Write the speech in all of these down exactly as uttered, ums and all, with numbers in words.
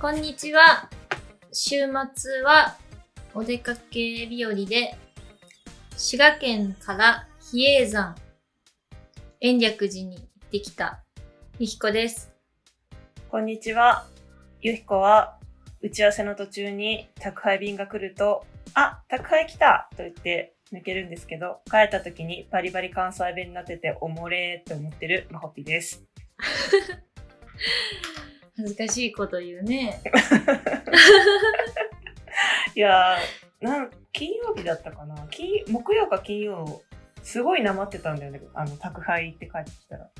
こんにちは。週末はお出かけ日和で、滋賀県から比叡山、延暦寺に行ってきたゆひこです。こんにちは。ゆひこは打ち合わせの途中に宅配便が来ると、あ、宅配来たと言って抜けるんですけど、帰った時にバリバリ関西弁になってておもれーって思ってるまほぴです。恥ずかしいこと言うね。いやー、なん金曜日だったかな、金木曜か金曜、すごいなまってたんだよね。あの宅配行って帰ってきたら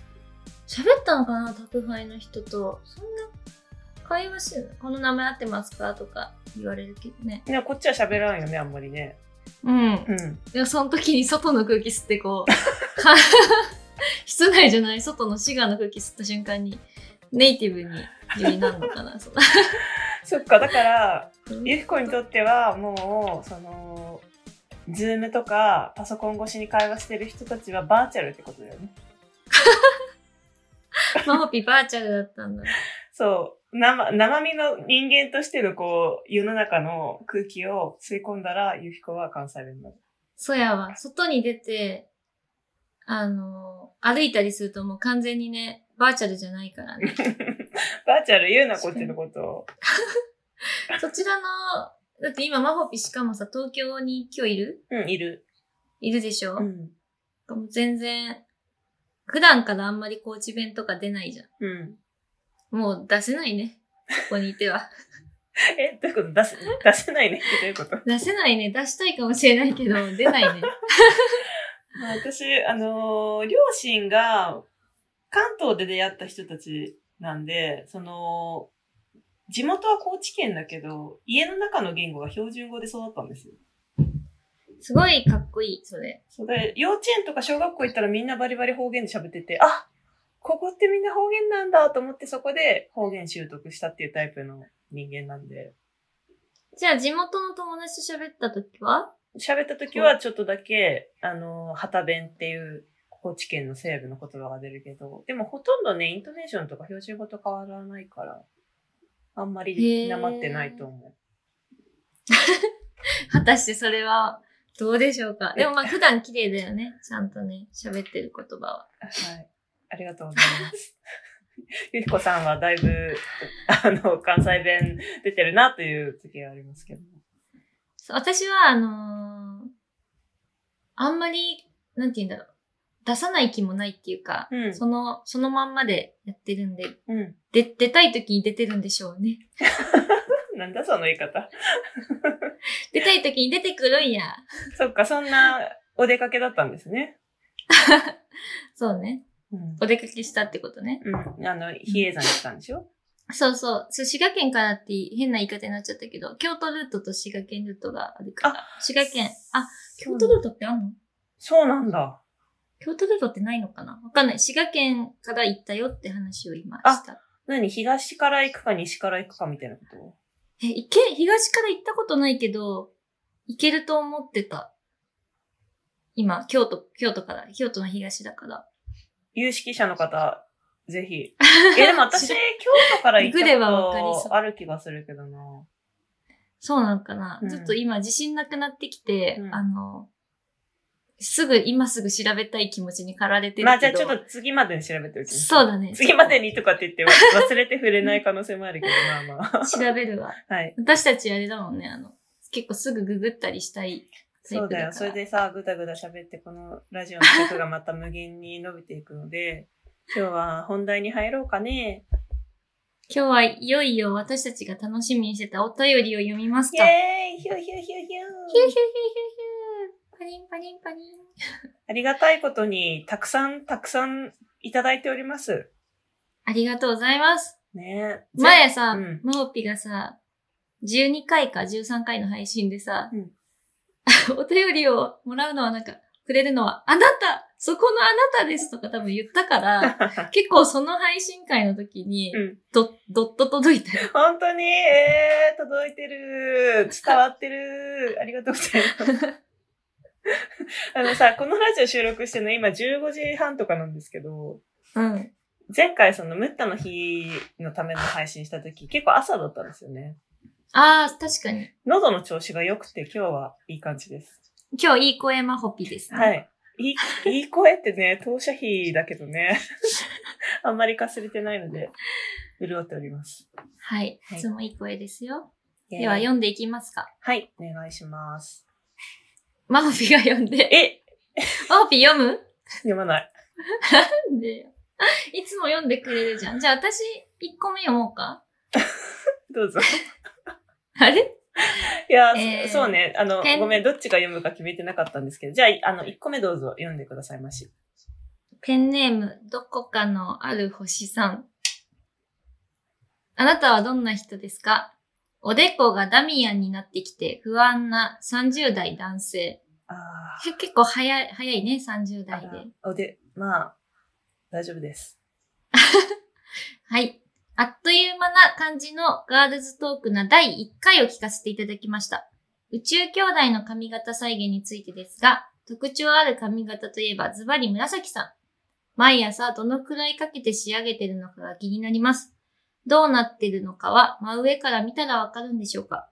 喋ったのかな、宅配の人とそんな会話してる、この名前合ってますかとか言われるけどね。いや、こっちは喋らんよね、あんまりね。うん、うん、いや、その時に外の空気吸ってこう室内じゃない外の滋賀の空気吸った瞬間にネイティブによりなんのかな。そ, そっか、だからゆひこにとってはもうその Zoom とかパソコン越しに会話してる人たちはバーチャルってことだよね。まほぴバーチャルだったんだ。そう、 生, 生身の人間としてのこう世の中の空気を吸い込んだらゆひこは関西弁になる。そうやわ。外に出てあの歩いたりするともう完全にね、バーチャルじゃないからね。バーチャル言うな、こっちのこと。そちらの、だって今、まほぴしかもさ、東京に今日いる？うん、いる。いるでしょ？うん。もう全然、普段からあんまり高知弁とか出ないじゃん。うん。もう出せないね、ここにいては。え、どういうこと？出せ、出せないねってどういうこと？出せないね。出したいかもしれないけど、出ないね。まあ、私、あのー、両親が、関東で出会った人たちなんで、その、地元は高知県だけど、家の中の言語が標準語で育ったんですよ。すごいかっこいい、それ。それ、幼稚園とか小学校行ったらみんなバリバリ方言で喋ってて、あ、ここってみんな方言なんだと思って、そこで方言習得したっていうタイプの人間なんで。じゃあ地元の友達と喋った時は？喋った時はちょっとだけ、あの、旗弁っていう、高知県の西部の言葉が出るけど、でもほとんどね、イントネーションとか標準語と変わらないから、あんまりなまってないと思う。果たしてそれはどうでしょうか。でもまあ普段綺麗だよね。ちゃんとね、喋ってる言葉は。はい。ありがとうございます。ゆひこさんはだいぶ、あの、関西弁出てるなという時がありますけど。私は、あのー、あんまり、なんて言うんだろう。出さない気もないっていうか、うん、その、そのまんまでやってるんで、うん、で、出たい時に出てるんでしょうね。なんだその言い方。出たい時に出てくるんや。そっか、そんなお出かけだったんですね。そうね、うん。お出かけしたってことね。うん。あの、比叡山に来たんでしょ？そうそう。滋賀県からって変な言い方になっちゃったけど、京都ルートと滋賀県ルートがあるから。滋賀県、あ、京都ルートってあんの？そうなんだ。京都ルートってないのかな、わかんない。滋賀県から行ったよって話を今した。あ、何？東から行くか西から行くかみたいなこと？え、行け、東から行ったことないけど、行けると思ってた。今、京都、京都から、京都の東だから。有識者の方、ぜひ。え、でも私、京都から行ったことある気がするけどな。そうなのかな、うん、ちょっと今自信なくなってきて、うん、あの、すぐ、今すぐ調べたい気持ちに駆られてるけど。まあじゃあちょっと次までに調べておきます。そうだね。次までにとかって言って忘れて触れない可能性もあるけど、まあまあ。調べるわ。はい。私たちあれだもんね、あの、結構すぐググったりしたいタイプだから。そうだよ。それでさ、ぐだぐだ喋って、このラジオの曲がまた無限に伸びていくので、今日は本題に入ろうかね。今日はいよいよ私たちが楽しみにしてたお便りを読みますか。イェーイ、ヒューヒューヒューヒュー。ヒューヒューヒューヒュー。パリンパリンパリン。ありがたいことにたくさんたくさんいただいております。ありがとうございます。ねえ。前さ、うん、まほぴがさ、じゅうにかいかじゅうさんかいの配信でさ、うん、お便りをもらうのはなんか、くれるのはあなた、そこのあなたですとか多分言ったから、結構その配信会の時にど、うん、どっと届いたよ。本当に、えー、届いてる。伝わってる。ありがとうございます。あのさ、このラジオ収録してるの今じゅうごじはんとかなんですけど、うん。前回そのムッタの日のための配信した時、結構朝だったんですよね。ああ、確かに。喉の調子が良くて今日はいい感じです。今日いい声マホピですね。はい。いい、いい声ってね、当社費だけどね。あんまりかすれてないので、潤っております。はい。いつもいい声ですよ。では読んでいきますか。はい。お願いします。マホピが読んで。えマホピ読む？読まない。なんでよ。いつも読んでくれるじゃん。じゃあ私、いっこめ読もうか。どうぞ。あれいや、えー、そうね。あの、ごめん、どっちが読むか決めてなかったんですけど。じゃあ、あの、いっこめどうぞ読んでくださいまし。ペンネーム、どこかのある星さん。あなたはどんな人ですか？おでこがダミアンになってきて不安なさんじゅう代男性。ああ。結構早い、早いね、さんじゅう代で。おで、まあ、大丈夫です。はい。あっという間な感じのガールズトークなだいいっかいを聞かせていただきました。宇宙兄弟の髪型再現についてですが、特徴ある髪型といえばズバリ紫さん。毎朝どのくらいかけて仕上げてるのかが気になります。どうなってるのかは真上から見たらわかるんでしょうか。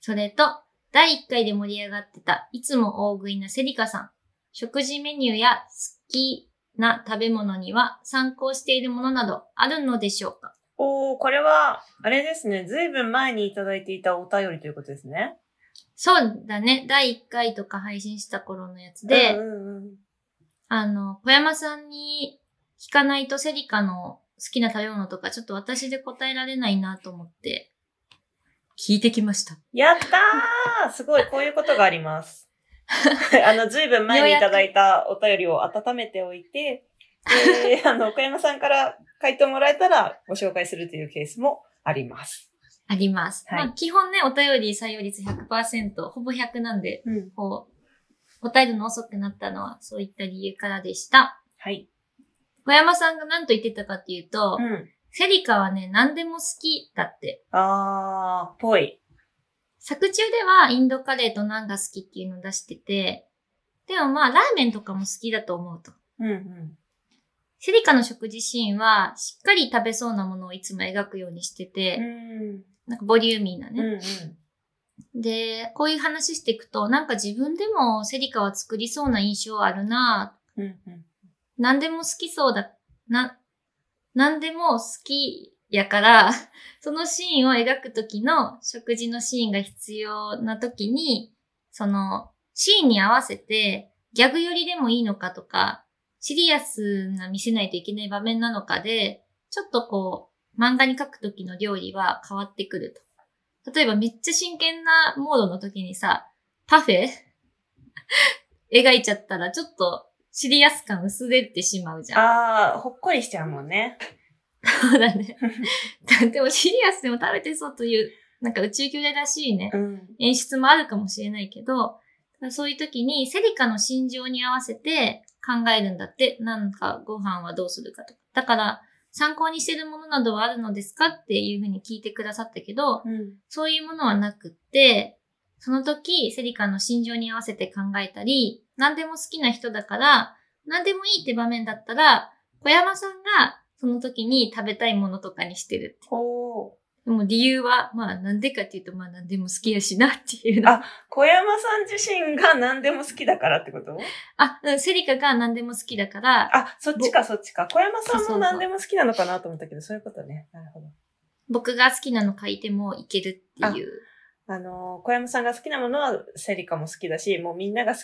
それと、だいいっかいで盛り上がってたいつも大食いなセリカさん。食事メニューや好きな食べ物には参考しているものなどあるのでしょうか？おー、これは、あれですね。ずいぶん前にいただいていたお便りということですね。そうだね。だいいっかいとか配信した頃のやつで、うんうんうん、あの、小山さんに聞かないとセリカの好きな食べ物とかちょっと私で答えられないなと思って、聞いてきました。やったーすごい、こういうことがあります。あの、ずいぶん前にいただいたお便りを温めておいて、えー、あの、小山さんから回答もらえたらご紹介するというケースもあります。あります。はい、まあ、基本ね、お便り採用率 ひゃくパーセント、ほぼひゃくなんで、うん、こう、答えるの遅くなったのはそういった理由からでした。はい。小山さんが何と言ってたかっていうと、うん、セリカはね、何でも好きだって。あー、ぽい。作中ではインドカレーとナンが好きっていうのを出してて、でもまあラーメンとかも好きだと思うと。うんうん。セリカの食事シーンはしっかり食べそうなものをいつも描くようにしてて、うん、なんかボリューミーなね、うんうん。で、こういう話していくと、なんか自分でもセリカは作りそうな印象あるな、うんうん、何でも好きそうだ、な、何でも好き、やから、そのシーンを描くときの食事のシーンが必要なときに、そのシーンに合わせてギャグ寄りでもいいのかとか、シリアスな見せないといけない場面なのかで、ちょっとこう漫画に描くときの料理は変わってくると。例えばめっちゃ真剣なモードのときにさ、パフェ描いちゃったらちょっとシリアス感薄れてしまうじゃん。ああ、ほっこりしちゃうもんね。そうだね。でもシリアスでも食べてそうという、なんか宇宙兄弟らしいね、うん、演出もあるかもしれないけど、そういう時にセリカの心情に合わせて考えるんだって、なんかご飯はどうするかとか。だから参考にしてるものなどはあるのですかっていうふうに聞いてくださったけど、うん、そういうものはなくって、その時セリカの心情に合わせて考えたり、何でも好きな人だから、何でもいいって場面だったら、小山さんがその時に食べたいものとかにしてるって。おー。でも理由は、まあなんでかっていうと、まあなんでも好きやしなっていうの。あ、小山さん自身が何でも好きだからってこと？あ、セリカが何でも好きだから。あ、そっちかそっちか。小山さんも何でも好きなのかなと思ったけど、そういうことね。なるほど。僕が好きなの書いてもいけるっていう。あ、あのー、小山さんが好きなものはセリカも好きだし、もうみんなが好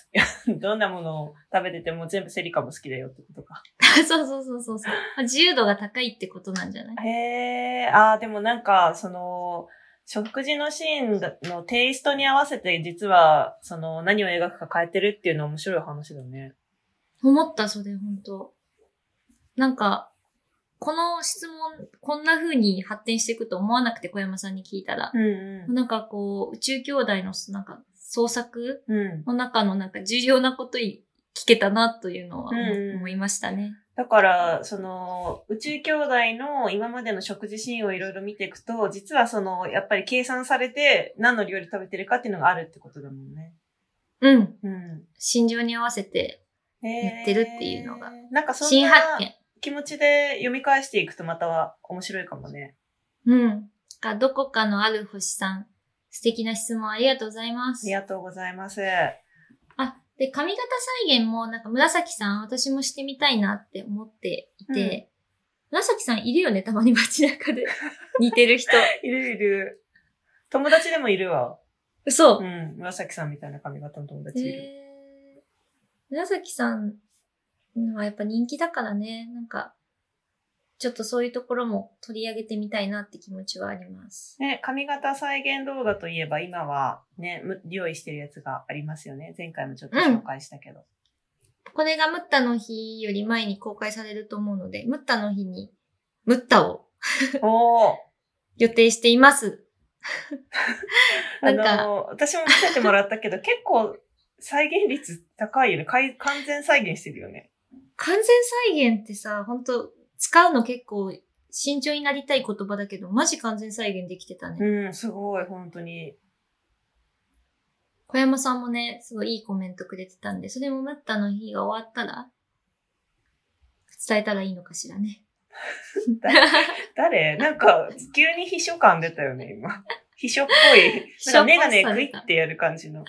き、どんなものを食べてても全部セリカも好きだよってことか。そうそうそうそうそう。自由度が高いってことなんじゃない？へー。あー、でもなんか、その、食事のシーンのテイストに合わせて、実は、その、何を描くか変えてるっていうのは面白い話だね。思った、それ、ほんと。なんか、この質問、こんな風に発展していくと思わなくて、小山さんに聞いたら。うんうん、なんかこう、宇宙兄弟の、なんか、創作の中の、なんか、重要なこと聞けたな、というのは思いましたね。うんうんだから、その、宇宙兄弟の今までの食事シーンをいろいろ見ていくと、実はその、やっぱり計算されて何の料理食べてるかっていうのがあるってことだもんね。うん。うん。心情に合わせてやってるっていうのが。えー、なんかそんな、新発見。気持ちで読み返していくとまた面白いかもね。うん。かどこかのある星さん、素敵な質問ありがとうございます。ありがとうございます。あ、で、髪型再現もなんか紫さん、私もしてみたいなって思っていて、うん、紫さんいるよね、たまに街中で。似てる人。いるいる。友達でもいるわ。嘘。うん、紫さんみたいな髪型の友達いる。えー、紫さんはやっぱ人気だからね、なんか、ちょっとそういうところも取り上げてみたいなって気持ちはあります。ね、髪型再現動画といえば今はね、用意してるやつがありますよね。前回もちょっと紹介したけど。うん、これがムッタの日より前に公開されると思うので、ムッタの日にムッタをお予定しています。なんかあの私も見せてもらったけど、結構再現率高いよね。完全再現してるよね。完全再現ってさ、本当使うの結構慎重になりたい言葉だけど、マジ完全再現できてたね。うん、すごい、本当に。小山さんもね、すごいいいコメントくれてたんで、それもムッタの日が終わったら、伝えたらいいのかしらね。誰なんか、急に秘書感出たよね、今。秘書っぽい。なんかメガネクイってやる感じの。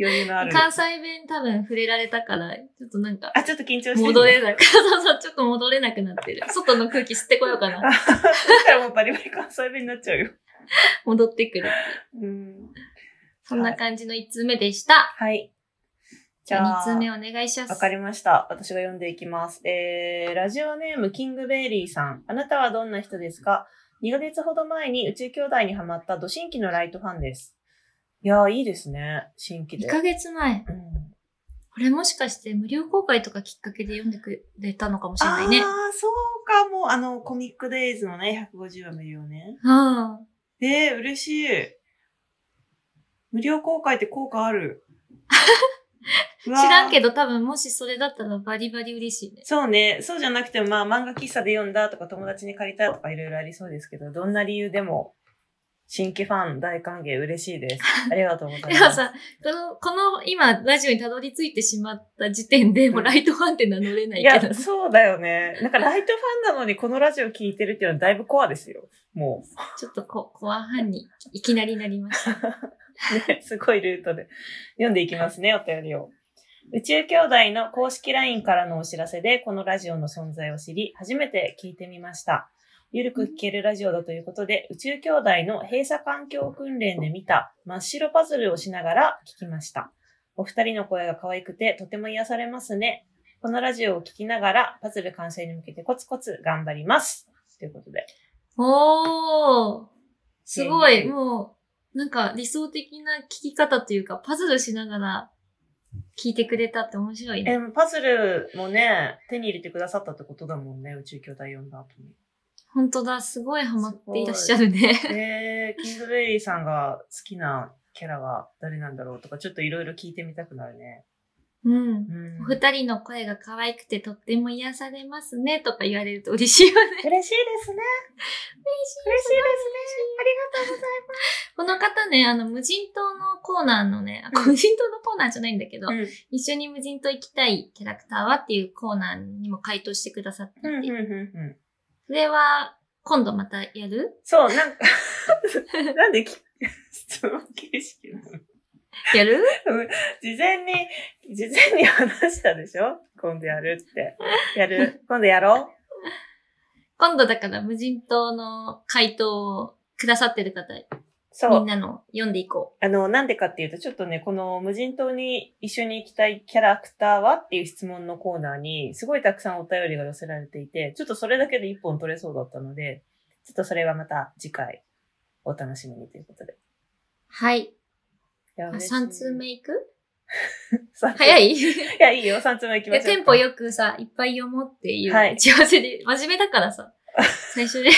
余裕のある。関西弁多分触れられたから、ちょっとなんか。あ、ちょっと緊張してる。戻れなく、そうそう、ちょっと戻れなくなってる。外の空気吸ってこようかな。だからもうバリバリ関西弁になっちゃうよ。戻ってくる。うん。そんな感じのいっつうめでした。はい。じゃあにつうめお願いします。わかりました。私が読んでいきます。えー、ラジオネームキングベイリーさん。あなたはどんな人ですか？にかげつほど前に宇宙兄弟にハマったド新規のライトファンです。いやー、いいですね。新規で。にかげつまえ。うん。これもしかして無料公開とかきっかけで読んでくれたのかもしれないね。ああ、そうかも。あの、コミックデイズのね、ひゃくごじゅうわ無料ね。ああ。ええー、嬉しい。無料公開って効果ある。知らんけど多分もしそれだったらバリバリ嬉しいね。そうね。そうじゃなくてもまあ漫画喫茶で読んだとか友達に借りたとかいろいろありそうですけど、どんな理由でも。新規ファン大歓迎、嬉しいです。ありがとうございます。でもさ、この、この今ラジオにたどり着いてしまった時点でもうライトファンって名乗れないけど、うん。いや、そうだよね。なんかライトファンなのにこのラジオ聞いてるっていうのはだいぶコアですよ。もう。ちょっとこコアファンにいきなりなりました。ね、すごいルートで読んでいきますね、お便りを。宇宙兄弟の公式 ライン からのお知らせでこのラジオの存在を知り、初めて聞いてみました。ゆるく聞けるラジオだということで、宇宙兄弟の閉鎖環境訓練で見た真っ白パズルをしながら聞きました。お二人の声が可愛くてとても癒されますね。このラジオを聞きながらパズル完成に向けてコツコツ頑張ります。ということで。おー、すごい、えー、もうなんか理想的な聞き方というか、パズルしながら聞いてくれたって面白いね。えー、パズルもね、手に入れてくださったってことだもんね、宇宙兄弟読んだ後に。本当だ、すごいハマっていらっしゃるね。えー、キングベイリーさんが好きなキャラは誰なんだろうとか、ちょっといろいろ聞いてみたくなるね。うん。うん、お二人の声が可愛くてとっても癒されますね、とか言われると嬉しいよね。嬉しいですね。嬉しいですね。ありがとうございます。この方ね、あの、無人島のコーナーのね、うん、無人島のコーナーじゃないんだけど、うん、一緒に無人島行きたいキャラクターはっていうコーナーにも回答してくださっていて。うんうんうんうん、それは、今度またやる？そう、なんか、なんで質問形式なの？やる？事前に、事前に話したでしょ？今度やるって。やる？今度やろう？今度だから無人島の回答をくださってる方、そう。みんなの読んでいこう。あの、なんでかっていうと、ちょっとね、この無人島に一緒に行きたいキャラクターはっていう質問のコーナーに、すごいたくさんお便りが寄せられていて、ちょっとそれだけで一本取れそうだったので、ちょっとそれはまた次回お楽しみにということで。はい。さん通目いく早いいや、いいよ、さん通目いきましょう。テンポよくさ、いっぱい読もうっていう打ち合わせで、真面目だからさ。最初で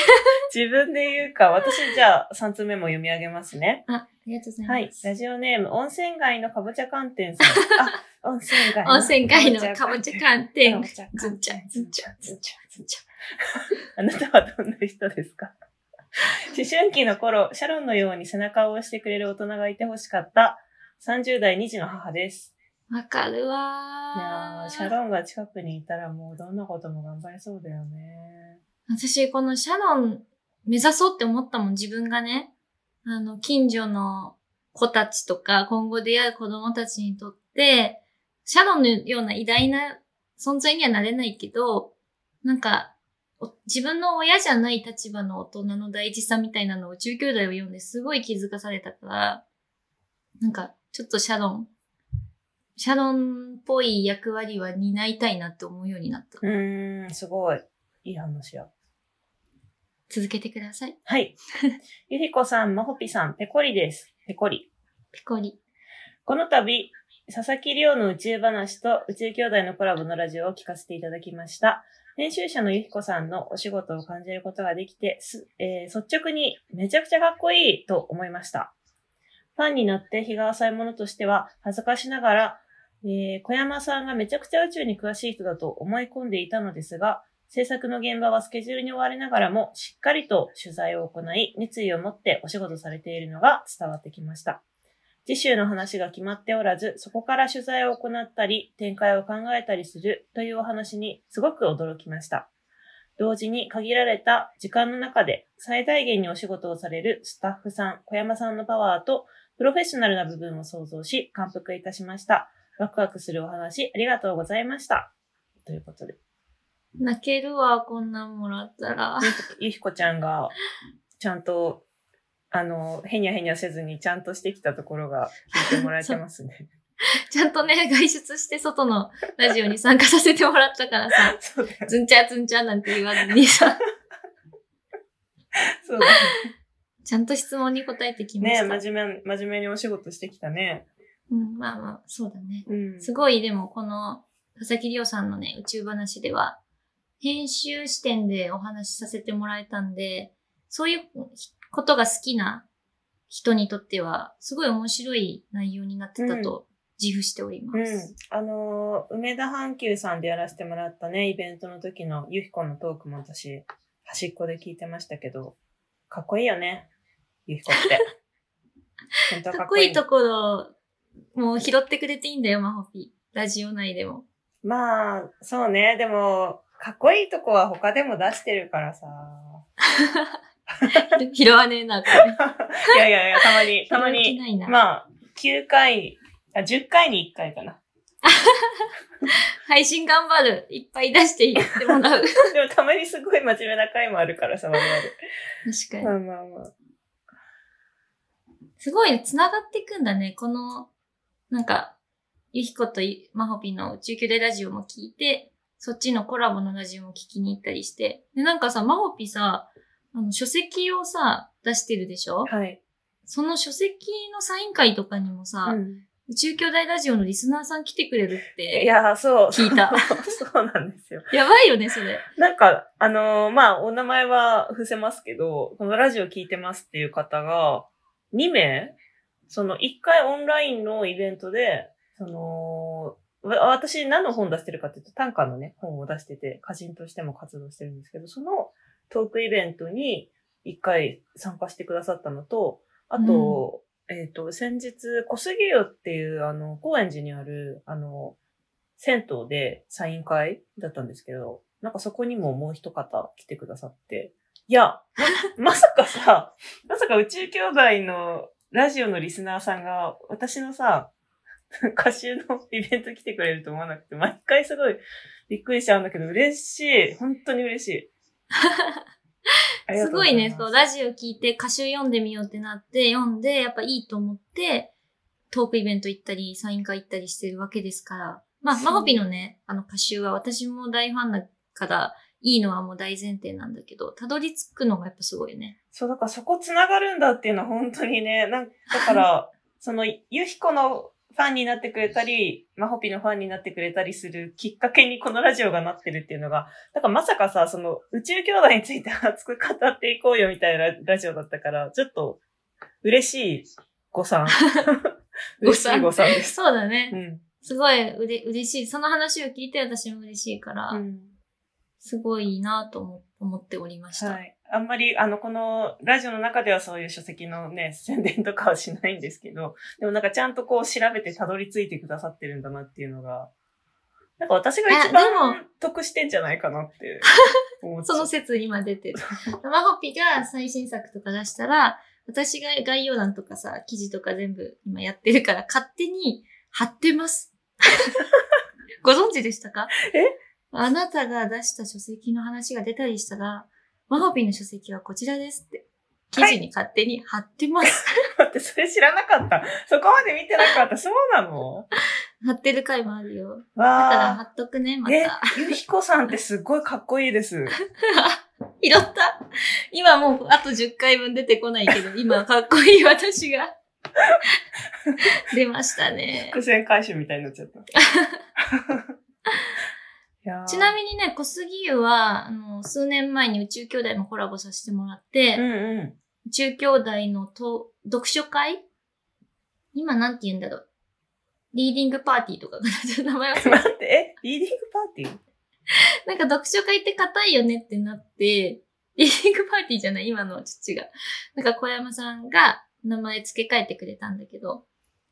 自分で言うか。私じゃあさん通目も読み上げますね。あ、ありがとうございます。はい。ラジオネーム温泉街のかぼちゃ寒天さん。あ、温泉街の温泉街のかぼちゃ寒天。ずんちゃんずんちゃんずんちゃんずんちゃん。あなたはどんな人ですか？思春期の頃、シャロンのように背中を押してくれる大人がいて欲しかったさんじゅうだいにじの母です。わかるわー。いやー、シャロンが近くにいたらもうどんなことも頑張りそうだよね。私、このシャロン目指そうって思ったもん、自分がね。あの、近所の子たちとか、今後出会う子供たちにとって、シャロンのような偉大な存在にはなれないけど、なんか、自分の親じゃない立場の大人の大事さみたいなのをじゅうきゅう代を読んですごい気づかされたから、なんか、ちょっとシャロン、シャロンっぽい役割は担いたいなって思うようになった。うーん、すごい。いい話や。続けてください。はい。ゆりこさん、まほぴさん、ペコリです。ペコリ。ペコリ。この度、佐々木亮の宇宙話と宇宙兄弟のコラボのラジオを聞かせていただきました。編集者のゆきこさんのお仕事を感じることができて、えー、率直にめちゃくちゃかっこいいと思いました。ファンになって日が浅いものとしては、恥ずかしながら、えー、小山さんがめちゃくちゃ宇宙に詳しい人だと思い込んでいたのですが、制作の現場はスケジュールに追われながらも、しっかりと取材を行い、熱意を持ってお仕事されているのが伝わってきました。次週の話が決まっておらず、そこから取材を行ったり、展開を考えたりするというお話にすごく驚きました。同時に限られた時間の中で最大限にお仕事をされるスタッフさん、小山さんのパワーとプロフェッショナルな部分を想像し、感服いたしました。ワクワクするお話ありがとうございました。ということで。泣けるわ、こんなんもらったら。ゆひこちゃんがちゃんとあの、へにゃへにゃせずにちゃんとしてきたところが聞いてもらえてますね。ちゃんとね、外出して外のラジオに参加させてもらったからさ、ズンチャズンチャなんて言わずにさ、そうだね、ちゃんと質問に答えてきました。ね、真面目、真面目にお仕事してきたね。うん、まあまあ、そうだね。うん、すごい、でもこの佐々木亮さんのね、宇宙話では、編集視点でお話しさせてもらえたんで、そういうことが好きな人にとってはすごい面白い内容になってたと自負しております。うん、あのー、梅田阪急さんでやらせてもらったねイベントの時のゆひこのトークも私端っこで聞いてましたけど、かっこいいよねゆひこって。本当はかっこいい。かっこいいところもう拾ってくれていいんだよまほぴラジオ内でも。まあそうね、でもかっこいいとこは他でも出してるからさ。拾わねえな、これ。いやいやいや、たまに、たまに。ないなまあ、きゅうかい、あ、じゅっかいにいっかいかな。配信頑張る。いっぱい出していってもらう。でもたまにすごい真面目な回もあるからさ、我々。確かに。まあまあまあ。すごい、繋がっていくんだね。この、なんか、ゆひことまほぴの宇宙兄弟ラジオも聞いて、そっちのコラボのラジオも聞きに行ったりして。で、なんかさ、まほぴさ、あの、書籍をさ、出してるでしょ？はい。その書籍のサイン会とかにもさ、うん、宇宙兄弟ラジオのリスナーさん来てくれるって。いや、そう。聞いた。そうなんですよ。やばいよね、それ。なんか、あのー、まあ、お名前は伏せますけど、このラジオ聞いてますっていう方が、にめい？その、いっかいオンラインのイベントで、その、私何の本出してるかって言うと、短歌のね、本を出してて、歌人としても活動してるんですけど、その、トークイベントに一回参加してくださったのと、あと、うん、えっと、先日、小杉湯っていう、あの、高円寺にある、あの、銭湯でサイン会だったんですけど、なんかそこにももう一方来てくださって、いや、ま、まさかさ、まさか宇宙兄弟のラジオのリスナーさんが、私のさ、歌集のイベント来てくれると思わなくて、毎回すごいびっくりしちゃうんだけど、嬉しい。本当に嬉しい。すごいね、そう、ラジオ聞いて歌集読んでみようってなって、読んで、やっぱいいと思って、トークイベント行ったり、サイン会行ったりしてるわけですから。まあ、まほぴのね、あの歌集は私も大ファンだから、いいのはもう大前提なんだけど、たどり着くのがやっぱすごいね。そう、だからそこ繋がるんだっていうのは本当にね、なんか、だから、その、ゆひこのファンになってくれたり、まほぴのファンになってくれたりするきっかけにこのラジオがなってるっていうのが、だからまさかさ、その宇宙兄弟について熱く語っていこうよみたいなラジオだったから、ちょっと嬉しい誤算。嬉しい誤算です。そうだね。うん、すごいうれ嬉しい。その話を聞いて私も嬉しいから、うん、すごいなぁと思っておりました。はい。あんまり、あの、このラジオの中ではそういう書籍のね、宣伝とかはしないんですけど、でもなんかちゃんとこう調べてたどり着いてくださってるんだなっていうのが、なんか私が一番得してんじゃないかなって思っちゃう。その説今出てる。マホピが最新作とか出したら、私が概要欄とかさ、記事とか全部今やってるから、勝手に貼ってます。ご存知でしたか？え？あなたが出した書籍の話が出たりしたら、マホピの書籍はこちらですって、記事に勝手に貼ってます。はい、待って、それ知らなかった。そこまで見てなかった。そうなの？貼ってる回もあるよ。わあ。だから貼っとくね、また。え、ゆひこさんってすごいかっこいいです。拾った。今もうあとじゅっかいぶん出てこないけど、今かっこいい私が出ましたね。伏線回収みたいになっちゃった。いやちなみにね、小杉湯はあの数年前に宇宙兄弟もコラボさせてもらって、うんうん、宇宙兄弟のと読書会、今なんて言うんだろう、リーディングパーティーとかが名前忘れて。待って、え、リーディングパーティー？なんか読書会って硬いよねってなって、リーディングパーティーじゃない、今の父が。なんか小山さんが名前付け替えてくれたんだけど、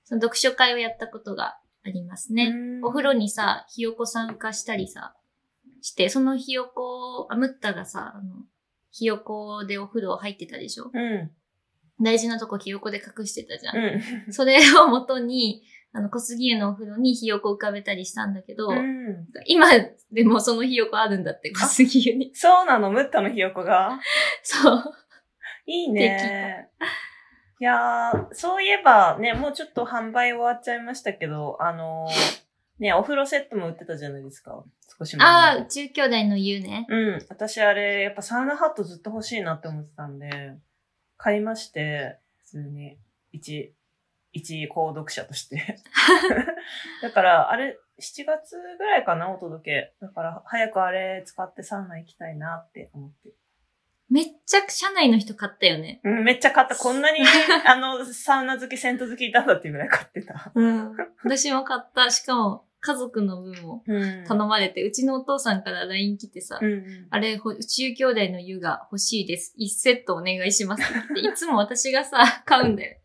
その読書会をやったことがありますね。お風呂にさ、ひよこさん化したりさ、して、そのひよこ、あ、ムッタがさ、あの、ひよこでお風呂入ってたでしょ？うん。大事なとこひよこで隠してたじゃん。うん、それを元に、あの、小杉湯のお風呂にひよこ浮かべたりしたんだけど、うん、今でもそのひよこあるんだって、小杉湯に。そうなの、ムッタのひよこが。そう。いいね。いやー、そういえばね、もうちょっと販売終わっちゃいましたけど、あのー、ね、お風呂セットも売ってたじゃないですか。少し前。ああ、宇宙兄弟の言うね。うん。私あれ、やっぱサウナハットずっと欲しいなって思ってたんで、買いまして、普通に、一、一購読者としてだからあれしちがつぐらいかな、お届けだから早くあれ使ってサウナ行きたいなって思って。めっちゃ社内の人買ったよね。うん、めっちゃ買った。こんなにあのサウナ好きセント好きいたんだっていうぐらい買ってた。うん、私も買った。しかも家族の分を頼まれて、うん、うちのお父さんから ライン 来てさ、うんうん、あれ、宇宙兄弟の湯が欲しいです。いちセットお願いしますって。いつも私がさ、買うんだよ。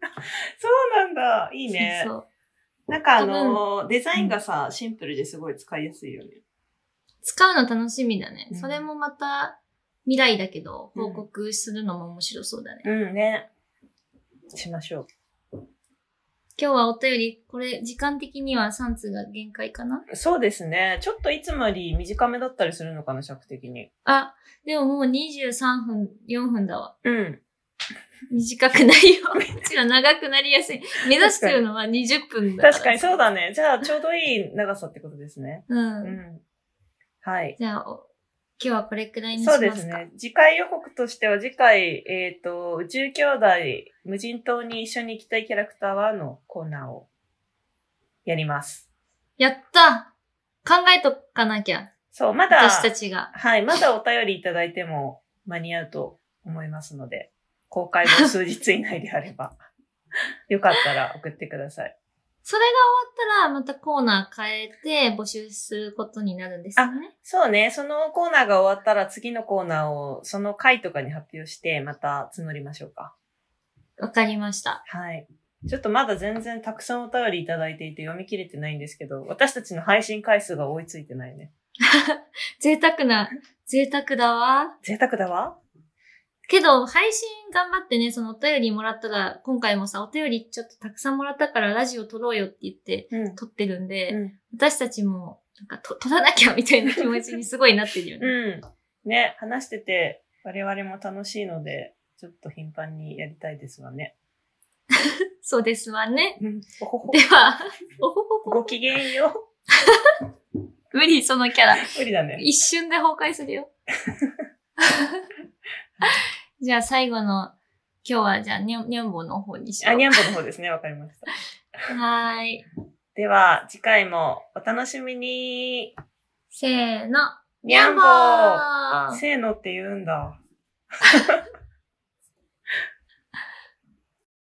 そうなんだ。いいね。そうそう。なんかあの、デザインがさ、シンプルですごい使いやすいよね。使うの楽しみだね。うん、それもまた、未来だけど、報告するのも面白そうだね。うん、うん、ね。しましょう。今日はお便り、これ時間的にはさん通が限界かな？そうですね。ちょっといつもより短めだったりするのかな、尺的に。あ、でももうにじゅうさんぷん、よんぷんだわ。うん。短くなりよ。うちら長くなりやすい。目指してるのはにじゅっぷんだから。確かにそうだね。じゃあちょうどいい長さってことですね。うん、うん。はい。じゃあ、今日はこれくらいにしますか。そうですね。次回予告としては、次回、えっと、宇宙兄弟、無人島に一緒に行きたいキャラクターはのコーナーをやります。やった!考えとかなきゃ。そう、まだ、私たちが。はい、まだお便りいただいても間に合うと思いますので、公開後数日以内であれば、よかったら送ってください。それが終わったら、またコーナー変えて募集することになるんですよね。あ、そうね。そのコーナーが終わったら、次のコーナーをその回とかに発表して、また募りましょうか。わかりました。はい。ちょっとまだ全然たくさんお便りいただいていて読み切れてないんですけど、私たちの配信回数が追いついてないね。贅沢な、贅沢だわ。贅沢だわ。けど、配信頑張ってね、そのお便りもらったら、今回もさ、お便りちょっとたくさんもらったからラジオ撮ろうよって言って、うん、撮ってるんで、うん、私たちも、なんかと、撮らなきゃみたいな気持ちにすごいなってるよね。うん。ね、話してて、我々も楽しいので、ちょっと頻繁にやりたいですわね。そうですわね。うん、おほほでは、おほほほごきげんよう。無理、そのキャラ。無理だね。一瞬で崩壊するよ。じゃあ最後の、今日はじゃあにゃん、にゃんぼの方にしよう。あ、にゃんぼの方ですね。わかりました。はーい。では、次回もお楽しみに。せーの。にゃんぼー。せーのって言うんだ。